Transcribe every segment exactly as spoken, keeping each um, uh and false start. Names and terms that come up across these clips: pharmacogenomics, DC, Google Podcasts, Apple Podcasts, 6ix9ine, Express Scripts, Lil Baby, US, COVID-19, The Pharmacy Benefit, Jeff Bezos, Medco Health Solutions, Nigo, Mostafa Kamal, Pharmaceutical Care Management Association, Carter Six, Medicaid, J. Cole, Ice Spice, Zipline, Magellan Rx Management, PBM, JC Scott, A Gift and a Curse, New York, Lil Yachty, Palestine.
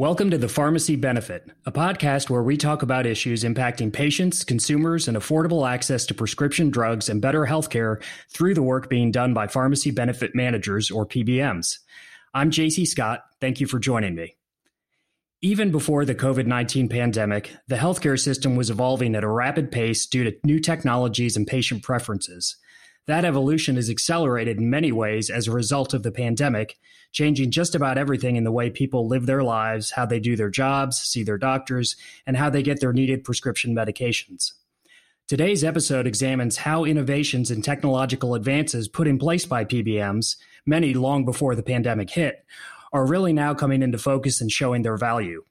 Welcome to The Pharmacy Benefit, a podcast where we talk about issues impacting patients, consumers, and affordable access to prescription drugs and better healthcare through the work being done by pharmacy benefit managers, or P B Ms. I'm J C Scott. Thank you for joining me. Even before the COVID nineteen pandemic, the healthcare system was evolving at a rapid pace due to new technologies and patient preferences. That evolution is accelerated in many ways as a result of the pandemic, changing just about everything in the way people live their lives, how they do their jobs, see their doctors, and how they get their needed prescription medications. Today's episode examines how innovations and technological advances put in place by P B Ms, many long before the pandemic hit, are really now coming into focus and showing their value.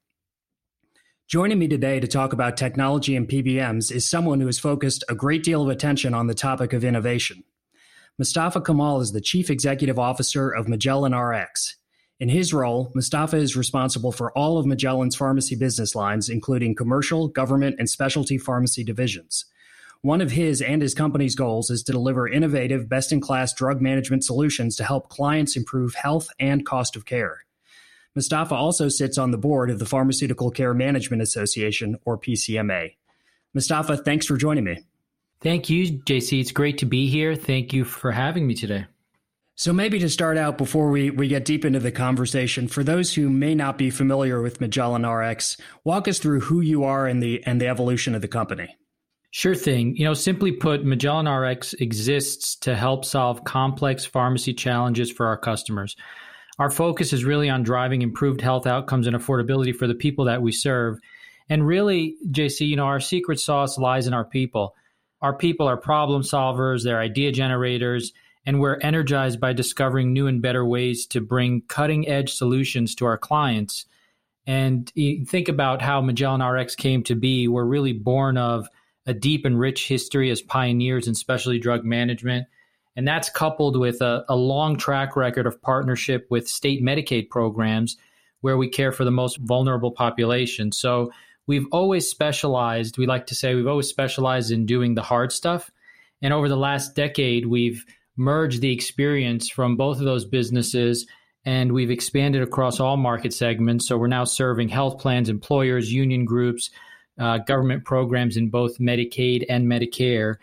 Joining me today to talk about technology and P B Ms is someone who has focused a great deal of attention on the topic of innovation. Mostafa Kamal is the Chief Executive Officer of Magellan Rx. In his role, Mostafa is responsible for all of Magellan's pharmacy business lines, including commercial, government, and specialty pharmacy divisions. One of his and his company's goals is to deliver innovative, best-in-class drug management solutions to help clients improve health and cost of care. Mostafa also sits on the board of the Pharmaceutical Care Management Association, or P C M A. Mostafa, thanks for joining me. Thank you, J C. It's great to be here. Thank you for having me today. So maybe to start out, before we, we get deep into the conversation, for those who may not be familiar with Magellan Rx, walk us through who you are and the, and the evolution of the company. Sure thing. You know, simply put, Magellan Rx exists to help solve complex pharmacy challenges for our customers. Our focus is really on driving improved health outcomes and affordability for the people that we serve. And really, J C, you know, our secret sauce lies in our people. Our people are problem solvers, they're idea generators, and we're energized by discovering new and better ways to bring cutting-edge solutions to our clients. And think about how Magellan Rx came to be. We're really born of a deep and rich history as pioneers in specialty drug management. And that's coupled with a, a long track record of partnership with state Medicaid programs where we care for the most vulnerable population. So we've always specialized, we like to say we've always specialized in doing the hard stuff. And over the last decade, we've merged the experience from both of those businesses and we've expanded across all market segments. So we're now serving health plans, employers, union groups, uh, government programs in both Medicaid and Medicare.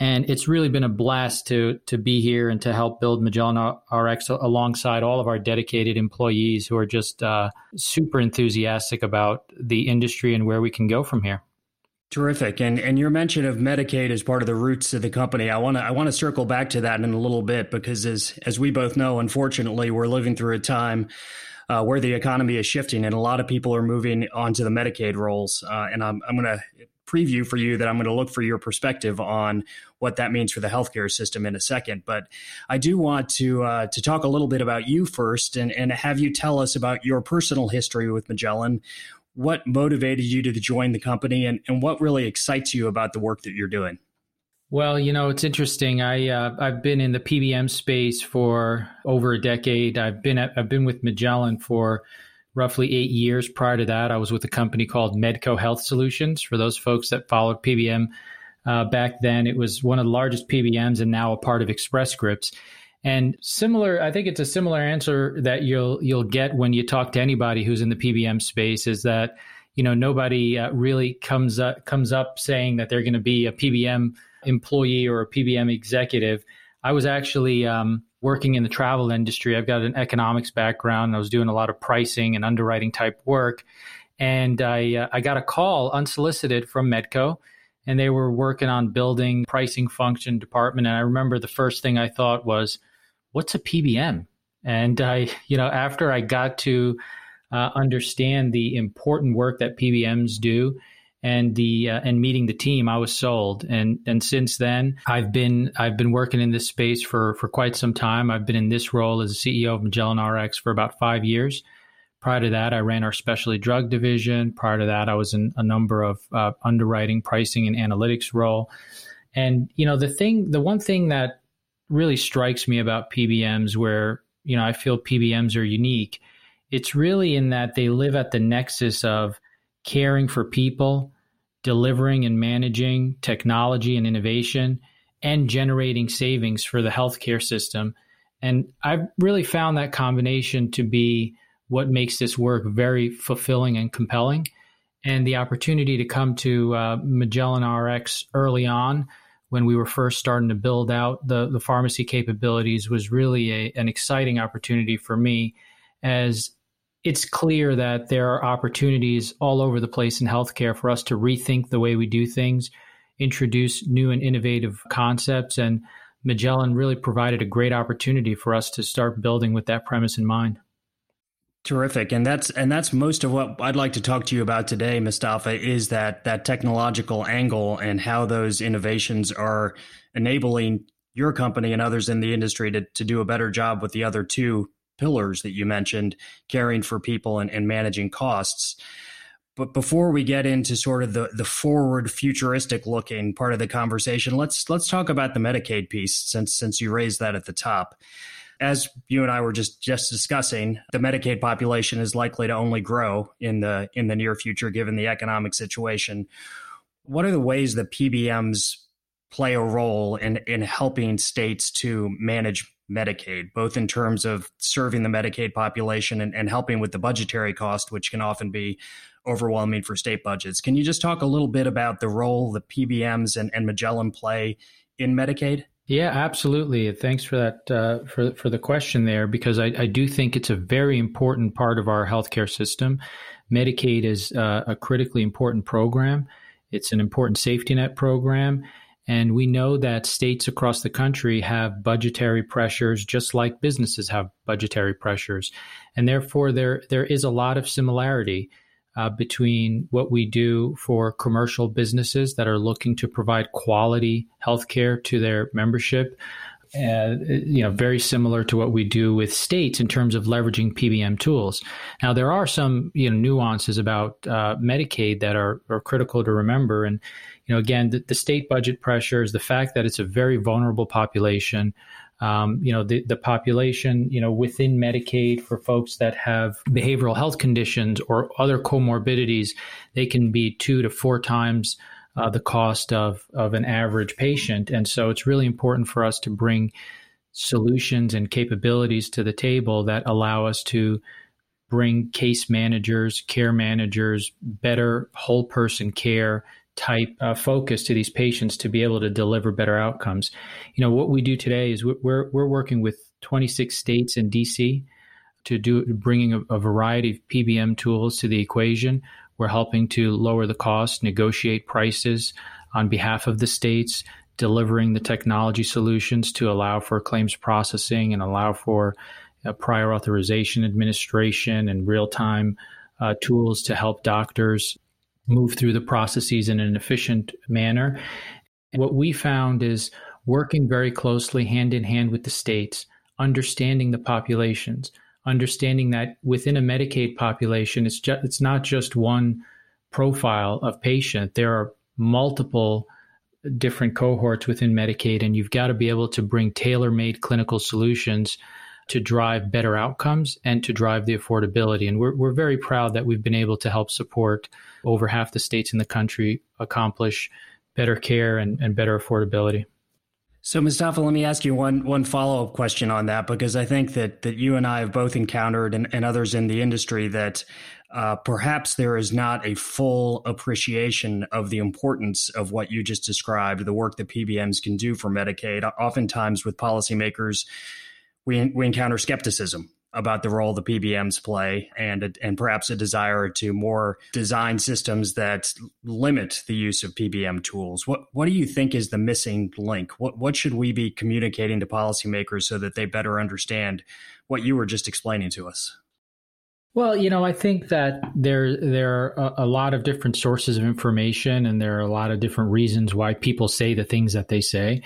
And it's really been a blast to to be here and to help build Magellan Rx alongside all of our dedicated employees who are just uh, super enthusiastic about the industry and where we can go from here. Terrific. And and your mention of Medicaid as part of the roots of the company, I want to I want to circle back to that in a little bit, because as as we both know, unfortunately, we're living through a time Uh, where the economy is shifting, and a lot of people are moving onto the Medicaid rolls. Uh, and I'm, I'm going to preview for you that I'm going to look for your perspective on what that means for the healthcare system in a second. But I do want to uh, to talk a little bit about you first, and, and have you tell us about your personal history with Magellan. What motivated you to join the company, and, and what really excites you about the work that you're doing? Well, you know, it's interesting. I uh, I've been in the P B M space for over a decade. I've been at, I've been with Magellan for roughly eight years. Prior to that, I was with a company called Medco Health Solutions. For those folks that followed P B M uh, back then, it was one of the largest P B Ms and now a part of Express Scripts. And similar, I think it's a similar answer that you'll you'll get when you talk to anybody who's in the P B M space, is that, you know, nobody uh, really comes up, comes up saying that they're going to be a P B M employee or a P B M executive. I was actually um, working in the travel industry. I've got an economics background. I was doing a lot of pricing and underwriting type work. And I, uh, I got a call unsolicited from Medco, and they were working on building pricing function department. And I remember the first thing I thought was, what's a P B M? And I, you know, after I got to uh, understand the important work that P B Ms do, and the uh, and meeting the team, I was sold. And and since then, I've been I've been working in this space for for quite some time. I've been in this role as the C E O of Magellan Rx for about five years. Prior to that, I ran our specialty drug division. Prior to that, I was in a number of uh, underwriting, pricing, and analytics role. And you know, the thing, the one thing that really strikes me about P B Ms, where you know I feel P B Ms are unique, it's really in that they live at the nexus of caring for people, delivering and managing technology and innovation, and generating savings for the healthcare system. And I've really found that combination to be what makes this work very fulfilling and compelling. And the opportunity to come to uh, Magellan Rx early on, when we were first starting to build out the, the pharmacy capabilities, was really a, an exciting opportunity for me, as it's clear that there are opportunities all over the place in healthcare for us to rethink the way we do things, introduce new and innovative concepts. And Magellan really provided a great opportunity for us to start building with that premise in mind. Terrific. And that's and that's most of what I'd like to talk to you about today, Mostafa, is that that technological angle and how those innovations are enabling your company and others in the industry to, to do a better job with the other two pillars that you mentioned, caring for people and, and managing costs. But before we get into sort of the, the forward futuristic looking part of the conversation, let's let's talk about the Medicaid piece, since since you raised that at the top. As you and I were just, just discussing, the Medicaid population is likely to only grow in the in the near future, given the economic situation. What are the ways that P B Ms play a role in, in helping states to manage Medicaid, both in terms of serving the Medicaid population and, and helping with the budgetary cost, which can often be overwhelming for state budgets? Can you just talk a little bit about the role that P B Ms and, and Magellan play in Medicaid? Yeah, absolutely. Thanks for that, uh, for, for the question there, because I, I do think it's a very important part of our healthcare system. Medicaid is uh, a critically important program. It's an important safety net program. And we know that states across the country have budgetary pressures, just like businesses have budgetary pressures. And therefore, there there is a lot of similarity uh, between what we do for commercial businesses that are looking to provide quality healthcare to their membership, uh, you know, very similar to what we do with states in terms of leveraging P B M tools. Now, there are some you know nuances about uh, Medicaid that are, are critical to remember. And you know, again, the, the state budget pressures, the fact that it's a very vulnerable population, um, you know, the, the population, you know, within Medicaid for folks that have behavioral health conditions or other comorbidities, they can be two to four times uh, the cost of, of an average patient. And so it's really important for us to bring solutions and capabilities to the table that allow us to bring case managers, care managers, better whole person care type uh, focus to these patients to be able to deliver better outcomes. You know, what we do today is we're we're working with twenty-six states and D C to do bringing a, a variety of P B M tools to the equation. We're helping to lower the cost, negotiate prices on behalf of the states, delivering the technology solutions to allow for claims processing and allow for uh, prior authorization administration and real-time uh, tools to help doctors move through the processes in an efficient manner. And what we found is working very closely hand in hand with the states, understanding the populations, understanding that within a Medicaid population, it's just, it's not just one profile of patient. There are multiple different cohorts within Medicaid, and you've got to be able to bring tailor-made clinical solutions to drive better outcomes and to drive the affordability. And we're we're very proud that we've been able to help support over half the states in the country accomplish better care and, and better affordability. So, Mostafa, let me ask you one one follow-up question on that, because I think that that you and I have both encountered, and, and others in the industry, that uh, perhaps there is not a full appreciation of the importance of what you just described, the work that P B Ms can do for Medicaid. Oftentimes with policymakers, We we encounter skepticism about the role the P B Ms play, and and perhaps a desire to more design systems that limit the use of P B M tools. What what do you think is the missing link? What what should we be communicating to policymakers so that they better understand what you were just explaining to us? Well, you know, I think that there there are a lot of different sources of information, and there are a lot of different reasons why people say the things that they say.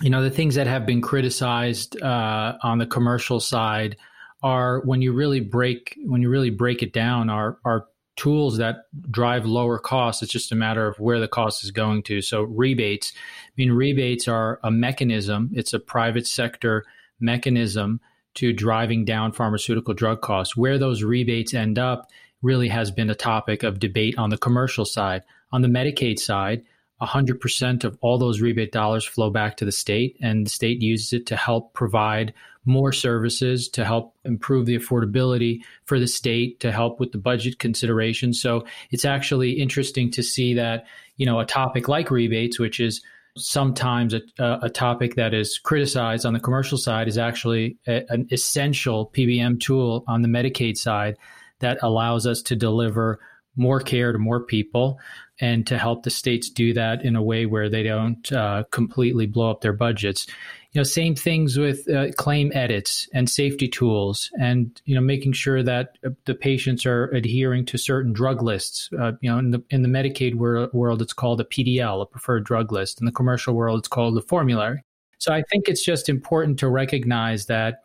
You know, the things that have been criticized uh, on the commercial side are, when you really break when you really break it down, are are tools that drive lower costs. It's just a matter of where the cost is going to. So rebates, I mean, rebates are a mechanism. It's a private sector mechanism to driving down pharmaceutical drug costs. Where those rebates end up really has been a topic of debate on the commercial side. On the Medicaid side, one hundred percent of all those rebate dollars flow back to the state, and the state uses it to help provide more services, to help improve the affordability for the state, to help with the budget considerations. So it's actually interesting to see that, you know, a topic like rebates, which is sometimes a, a topic that is criticized on the commercial side, is actually a, an essential P B M tool on the Medicaid side that allows us to deliver more care to more people, and to help the states do that in a way where they don't uh, completely blow up their budgets. You know, same things with uh, claim edits and safety tools, and, you know, making sure that the patients are adhering to certain drug lists. Uh, you know, in the in the Medicaid wor- world, it's called a P D L, a preferred drug list. In the commercial world, it's called a formulary. So I think it's just important to recognize that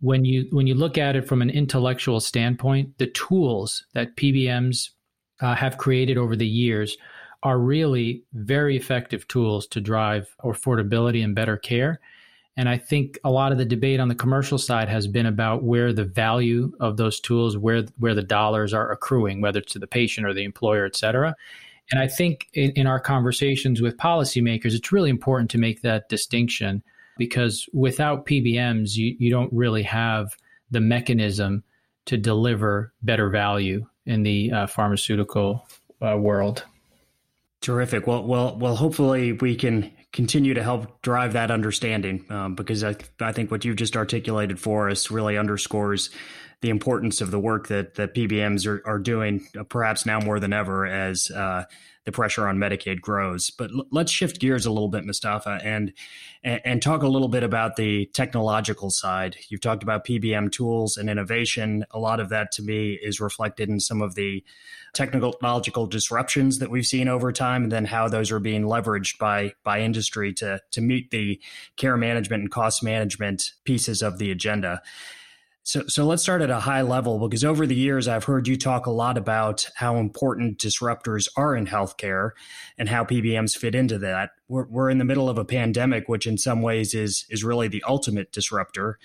when you when you look at it from an intellectual standpoint, the tools that P B Ms Uh, have created over the years are really very effective tools to drive affordability and better care. And I think a lot of the debate on the commercial side has been about where the value of those tools, where where the dollars are accruing, whether it's to the patient or the employer, et cetera. And I think in, in our conversations with policymakers, it's really important to make that distinction, because without P B Ms, you, you don't really have the mechanism to deliver better value in the uh, pharmaceutical uh, world. Terrific. Well, well, well. Hopefully, we can continue to help drive that understanding, um, because I, I think what you just articulated for us really underscores the importance of the work that that P B Ms are, are doing, uh, perhaps now more than ever, as uh, the pressure on Medicaid grows. But l- let's shift gears a little bit, Mostafa, and, and and talk a little bit about the technological side. You've talked about P B M tools and innovation. A lot of that, to me, is reflected in some of the technological disruptions that we've seen over time, and then how those are being leveraged by by industry to to meet the care management and cost management pieces of the agenda. So so let's start at a high level, because over the years, I've heard you talk a lot about how important disruptors are in healthcare and how P B Ms fit into that. We're, we're in the middle of a pandemic, which in some ways is is really the ultimate disruptor.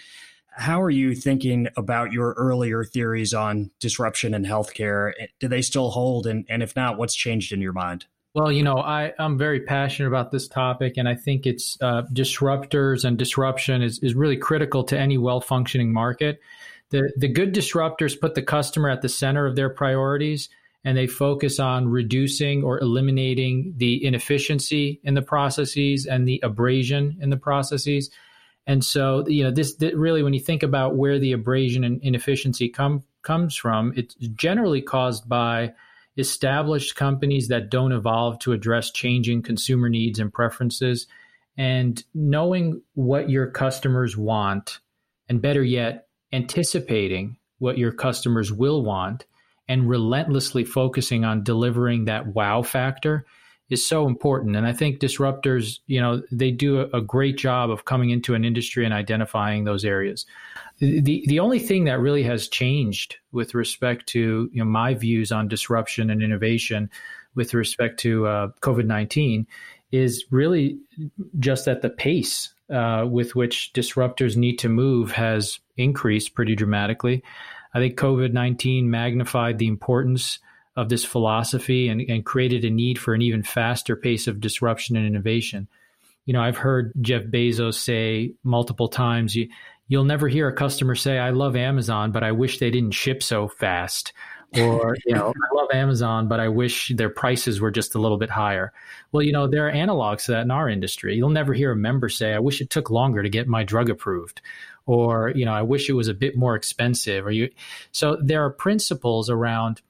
How are you thinking about your earlier theories on disruption in healthcare? Do they still hold? And, and if not, what's changed in your mind? Well, you know, I, I'm very passionate about this topic, and I think it's uh, disruptors and disruption is, is really critical to any well-functioning market. The, the good disruptors put the customer at the center of their priorities, and they focus on reducing or eliminating the inefficiency in the processes and the abrasion in the processes. And so, you know, this, this really, when you think about where the abrasion and inefficiency come comes from, it's generally caused by established companies that don't evolve to address changing consumer needs and preferences. And knowing what your customers want, and better yet, anticipating what your customers will want, and relentlessly focusing on delivering that wow factor is so important. And I think disruptors, you know, they do a, a great job of coming into an industry and identifying those areas. The the only thing that really has changed with respect to, you know, my views on disruption and innovation with respect to uh, COVID nineteen is really just that the pace uh, with which disruptors need to move has increased pretty dramatically. I think COVID nineteen magnified the importance of this philosophy and, and created a need for an even faster pace of disruption and innovation. You know, I've heard Jeff Bezos say multiple times, you, you'll never hear a customer say, I love Amazon, but I wish they didn't ship so fast. Or, you know, I love Amazon, but I wish their prices were just a little bit higher. Well, you know, there are analogs to that in our industry. You'll never hear a member say, I wish it took longer to get my drug approved. Or, you know, I wish it was a bit more expensive. Or you. So there are principles around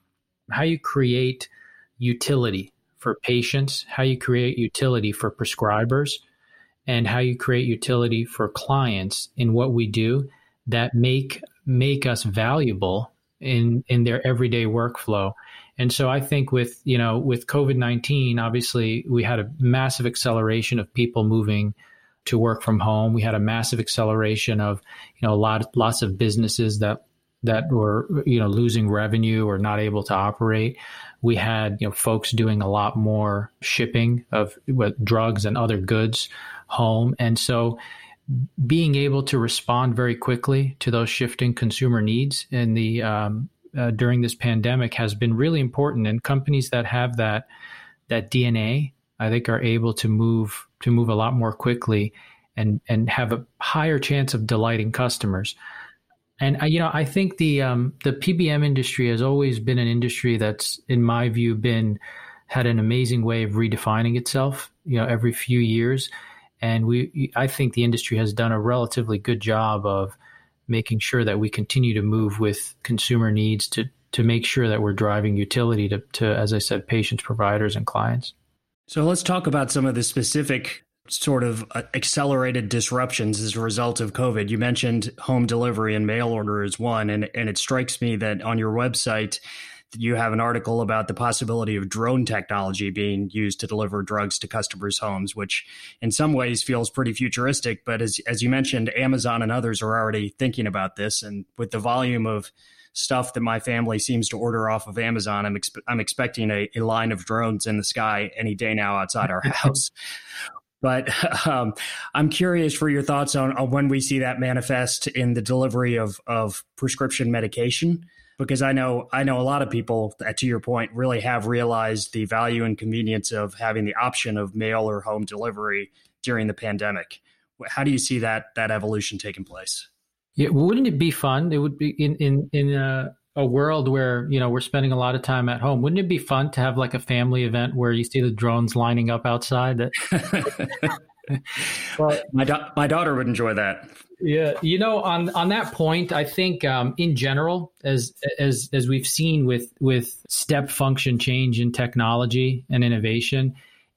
how you create utility for patients, how you create utility for prescribers, and how you create utility for clients in what we do that make make us valuable in, in their everyday workflow. And so I think with, you know, with COVID nineteen, obviously we had a massive acceleration of people moving to work from home. We had a massive acceleration of, you know, a lot lots of businesses that that were, you know, losing revenue or not able to operate. We had, you know, folks doing a lot more shipping of with drugs and other goods home. And so being able to respond very quickly to those shifting consumer needs in the um, uh, during this pandemic has been really important. And companies that have that that D N A I think are able to move to move a lot more quickly and and have a higher chance of delighting customers. And I, you know, I think the um, the P B M industry has always been an industry that's, in my view, been had an amazing way of redefining itself, you know, every few years. And we, I think the industry has done a relatively good job of making sure that we continue to move with consumer needs to to make sure that we're driving utility to, to, as I said, patients, providers, and clients. So let's talk about some of the specific sort of accelerated disruptions as a result of COVID. You mentioned home delivery and mail order is one, and, and it strikes me that on your website, you have an article about the possibility of drone technology being used to deliver drugs to customers' homes, which in some ways feels pretty futuristic. But as as you mentioned, Amazon and others are already thinking about this. And with the volume of stuff that my family seems to order off of Amazon, I'm, expe- I'm expecting a, a line of drones in the sky any day now outside our house. But um, I'm curious for your thoughts on, on when we see that manifest in the delivery of, of prescription medication, because I know I know a lot of people, to your point, really have realized the value and convenience of having the option of mail or home delivery during the pandemic. How do you see that that evolution taking place? Yeah, wouldn't it be fun? It would be in in in a, a world where, you know, we're spending a lot of time at home. Wouldn't it be fun to have like a family event where you see the drones lining up outside? That well, my da- my daughter would enjoy that. Yeah, you know, on, on that point, I think um, in general, as as as we've seen with with step function change in technology and innovation,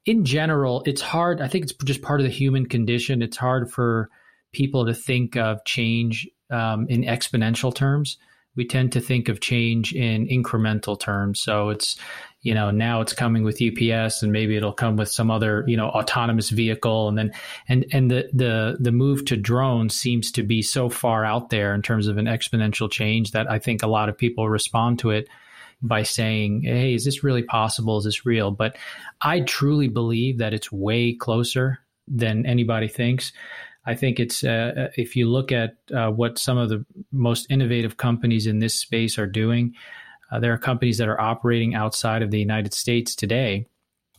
in general, it's hard. I think it's just part of the human condition. It's hard for people to think of change um, in exponential terms. We tend to think of change in incremental terms. So it's, you know, now it's coming with U P S, and maybe it'll come with some other, you know, autonomous vehicle. And then, and, and the, the, the move to drones seems to be so far out there in terms of an exponential change that I think a lot of people respond to it by saying, hey, is this really possible? Is this real? But I truly believe that it's way closer than anybody thinks. I think it's uh, if you look at uh, what some of the most innovative companies in this space are doing, uh, there are companies that are operating outside of the United States today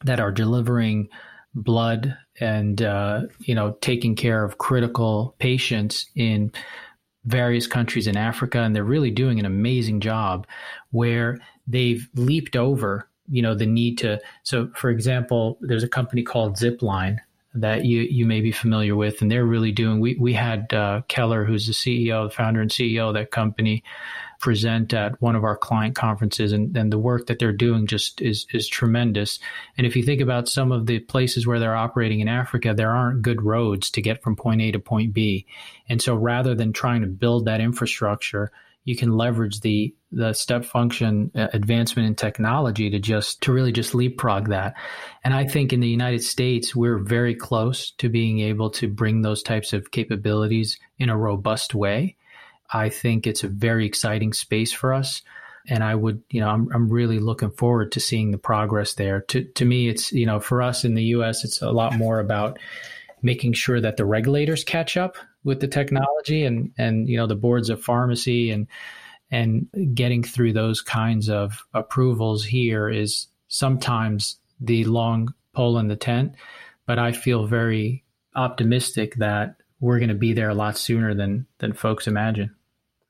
that are delivering blood and uh, you know, taking care of critical patients in various countries in Africa, and they're really doing an amazing job where they've leaped over, you know, the need to. So, for example, there's a company called Zipline that you, you may be familiar with, and they're really doing, we we had uh, Keller, who's the C E O, the founder and C E O of that company, present at one of our client conferences, and, and the work that they're doing just is is tremendous. And if you think about some of the places where they're operating in Africa, there aren't good roads to get from point A to point B. And so rather than trying to build that infrastructure, you can leverage the the step function advancement in technology to just to really just leapfrog that. And I think in the United States, we're very close to being able to bring those types of capabilities in a robust way. I think it's a very exciting space for us. And I would, you know, I'm I'm really looking forward to seeing the progress there. To to me, it's, you know, for us in the U S, it's a lot more about making sure that the regulators catch up with the technology and, and, you know, the boards of pharmacy and, and getting through those kinds of approvals here is sometimes the long pole in the tent, but I feel very optimistic that we're going to be there a lot sooner than, than folks imagine.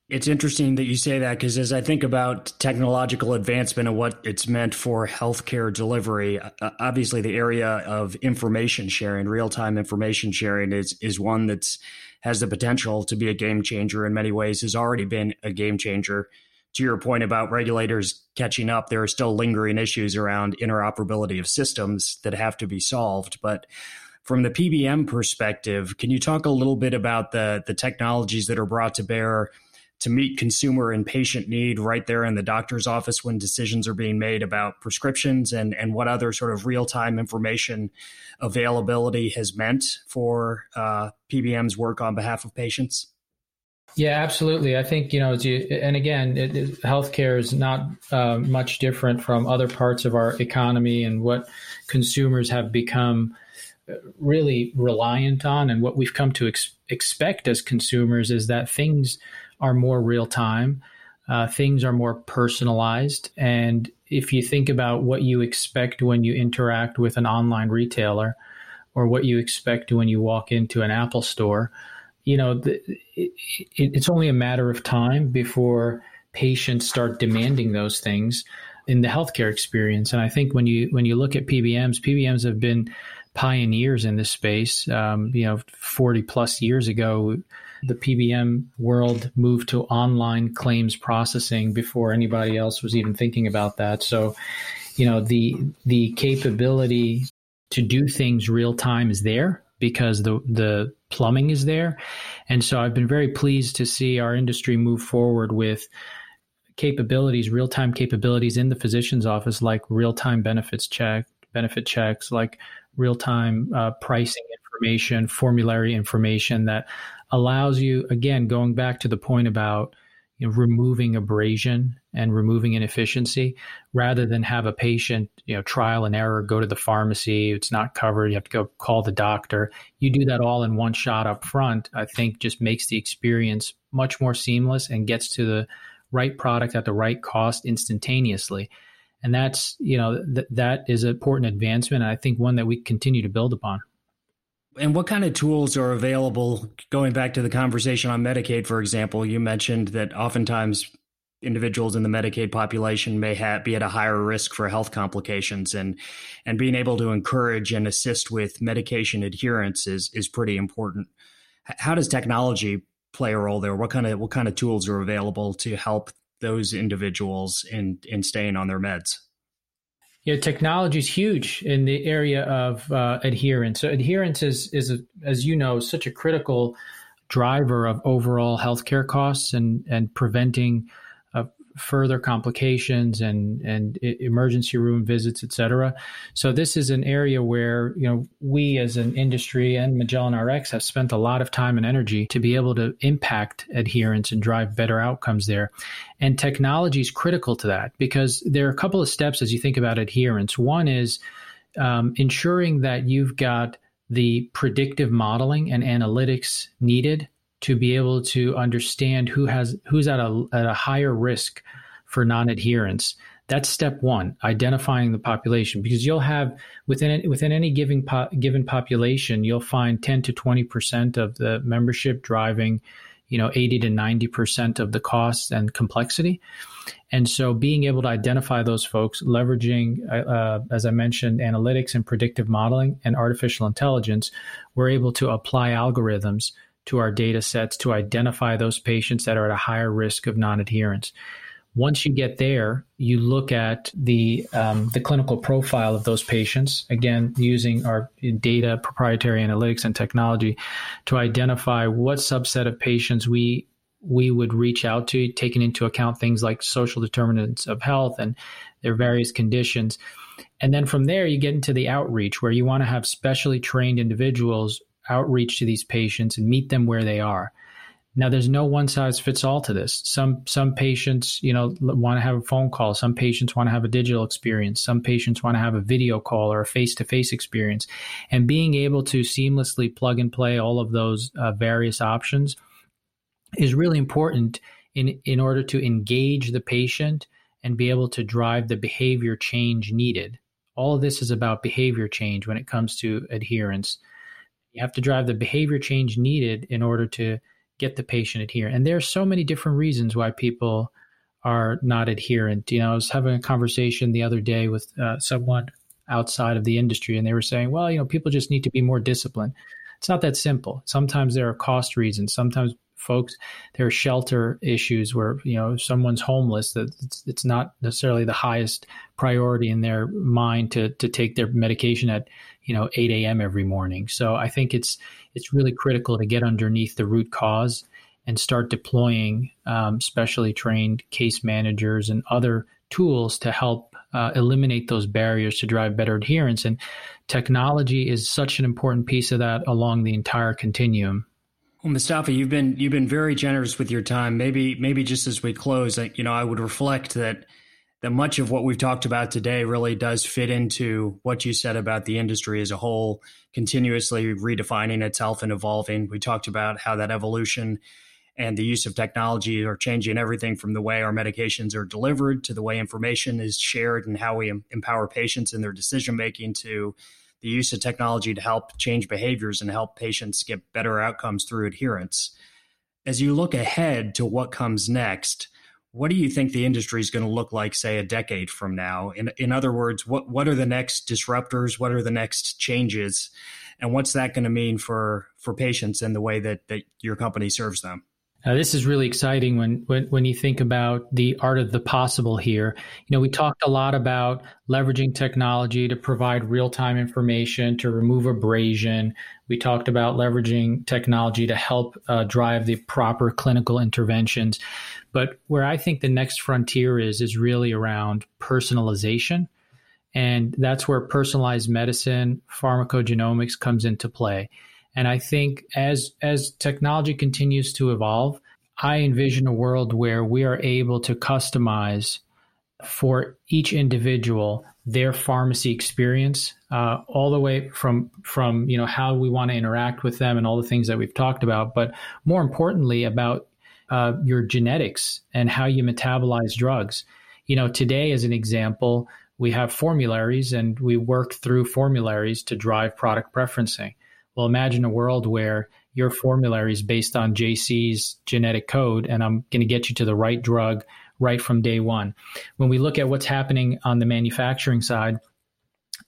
It's interesting that you say that, because as I think about technological advancement and what it's meant for healthcare delivery, obviously the area of information sharing, real-time information sharing is is one that's has the potential to be a game changer in many ways, has already been a game changer. To your point about regulators catching up, there are still lingering issues around interoperability of systems that have to be solved. But from the P B M perspective, can you talk a little bit about the the technologies that are brought to bear to meet consumer and patient need right there in the doctor's office when decisions are being made about prescriptions, and, and what other sort of real-time information availability has meant for uh, P B M's work on behalf of patients? Yeah, absolutely. I think, you know, as you, and again, it, it, healthcare is not uh, much different from other parts of our economy and what consumers have become really reliant on. And what we've come to ex- expect as consumers is that things are more real time, uh, things are more personalized, and if you think about what you expect when you interact with an online retailer or what you expect when you walk into an Apple store, you know, the, it, it's only a matter of time before patients start demanding those things in the healthcare experience. And I think when you when you look at P B Ms, P B Ms have been pioneers in this space. Um, you know, forty plus years ago, the P B M world moved to online claims processing before anybody else was even thinking about that. So, you know, the the capability to do things real time is there because the the plumbing is there. And so I've been very pleased to see our industry move forward with capabilities, real-time capabilities in the physician's office, like real-time benefits check, benefit checks, like real-time uh, pricing information, formulary information that allows you, again, going back to the point about you know, removing abrasion and removing inefficiency, rather than have a patient, you know, trial and error, go to the pharmacy, it's not covered, you have to go call the doctor. You do that all in one shot up front, I think just makes the experience much more seamless and gets to the right product at the right cost instantaneously. And that's, you know, th- that is an important advancement, and I think one that we continue to build upon. And what kind of tools are available? Going back to the conversation on Medicaid, for example, you mentioned that oftentimes individuals in the Medicaid population may have, be at a higher risk for health complications, and and being able to encourage and assist with medication adherence is is pretty important. How does technology play a role there? What kind of what kind of tools are available to help those individuals in in staying on their meds? Yeah, technology is huge in the area of uh, adherence. So adherence is, is a, as you know, such a critical driver of overall healthcare costs and and preventing uh, further complications and and emergency room visits, et cetera. So this is an area where, you know, we as an industry and Magellan Rx have spent a lot of time and energy to be able to impact adherence and drive better outcomes there. And technology is critical to that because there are a couple of steps as you think about adherence. One is um, ensuring that you've got the predictive modeling and analytics needed to be able to understand who has who's at a at a higher risk for non-adherence. That's step one, identifying the population, because you'll have within within any given po- given population, you'll find ten to twenty percent of the membership driving, you know, eighty to ninety percent of the costs and complexity. And so being able to identify those folks, leveraging, uh, as I mentioned, analytics and predictive modeling and artificial intelligence, we're able to apply algorithms to our data sets to identify those patients that are at a higher risk of non-adherence. Once you get there, you look at the um, the clinical profile of those patients, again, using our data, proprietary analytics and technology to identify what subset of patients we we would reach out to, taking into account things like social determinants of health and their various conditions. And then from there, you get into the outreach where you want to have specially trained individuals outreach to these patients and meet them where they are. Now, there's no one size fits all to this. Some some patients, you know, want to have a phone call. Some patients want to have a digital experience. Some patients want to have a video call or a face-to-face experience. And being able to seamlessly plug and play all of those uh, various options is really important in in order to engage the patient and be able to drive the behavior change needed. All of this is about behavior change when it comes to adherence. You have to drive the behavior change needed in order to get the patient adherent. And there are so many different reasons why people are not adherent. You know, I was having a conversation the other day with uh, someone outside of the industry, and they were saying, well, you know, people just need to be more disciplined. It's not that simple. Sometimes there are cost reasons. Sometimes folks, there are shelter issues where, you know, if someone's homeless, that it's, it's not necessarily the highest priority in their mind to to take their medication at, you know, eight a.m. every morning. So I think it's it's really critical to get underneath the root cause and start deploying um, specially trained case managers and other tools to help uh, eliminate those barriers to drive better adherence. And technology is such an important piece of that along the entire continuum. Well, Mostafa, you've been you've been very generous with your time. Maybe maybe just as we close, you know, I would reflect that that much of what we've talked about today really does fit into what you said about the industry as a whole, continuously redefining itself and evolving. We talked about how that evolution and the use of technology are changing everything from the way our medications are delivered to the way information is shared and how we em- empower patients in their decision-making to the use of technology to help change behaviors and help patients get better outcomes through adherence. As you look ahead to what comes next, what do you think the industry is going to look like, say, a decade from now? In in other words, what, what are the next disruptors? What are the next changes? And what's that going to mean for, for patients and the way that, that your company serves them? Uh, this is really exciting when, when when you think about the art of the possible here. You know, we talked a lot about leveraging technology to provide real-time information, to remove abrasion. We talked about leveraging technology to help uh, drive the proper clinical interventions. But where I think the next frontier is, is really around personalization. And that's where personalized medicine, pharmacogenomics comes into play. And I think as as technology continues to evolve, I envision a world where we are able to customize for each individual their pharmacy experience, uh, all the way from from you know how we want to interact with them and all the things that we've talked about, but more importantly about uh, your genetics and how you metabolize drugs. You know, today as an example, we have formularies and we work through formularies to drive product preferencing. Well, imagine a world where your formulary is based on J C's genetic code, and I'm going to get you to the right drug right from day one. When we look at what's happening on the manufacturing side,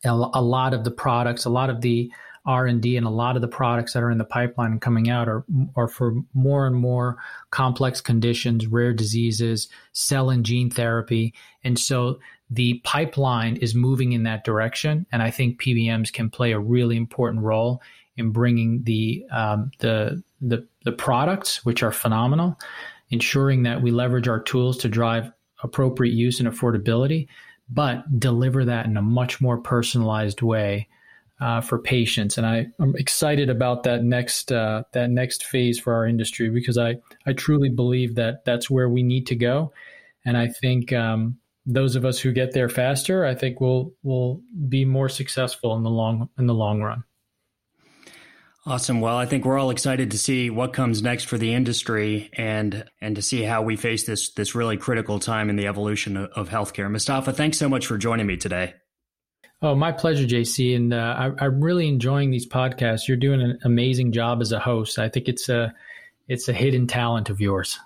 a lot of the products, a lot of the R and D and a lot of the products that are in the pipeline and coming out are, are for more and more complex conditions, rare diseases, cell and gene therapy. And so the pipeline is moving in that direction. And I think P B Ms can play a really important role in bringing the, um, the the the products, which are phenomenal, ensuring that we leverage our tools to drive appropriate use and affordability, but deliver that in a much more personalized way uh, for patients. And I, I'm excited about that next uh, that next phase for our industry, because I, I truly believe that that's where we need to go. And I think um, those of us who get there faster, I think we'll will be more successful in the long in the long run. Awesome. Well, I think we're all excited to see what comes next for the industry and and to see how we face this this really critical time in the evolution of, of healthcare. Mostafa, thanks so much for joining me today. Oh, my pleasure, J C. And uh, I, I'm really enjoying these podcasts. You're doing an amazing job as a host. I think it's a it's a hidden talent of yours.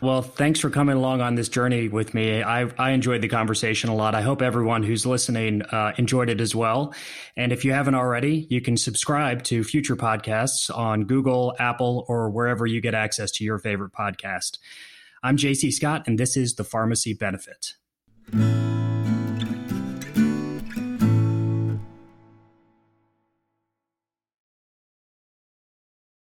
Well, thanks for coming along on this journey with me. I, I enjoyed the conversation a lot. I hope everyone who's listening uh, enjoyed it as well. And if you haven't already, you can subscribe to future podcasts on Google, Apple, or wherever you get access to your favorite podcast. I'm J C Scott, and this is The Pharmacy Benefit.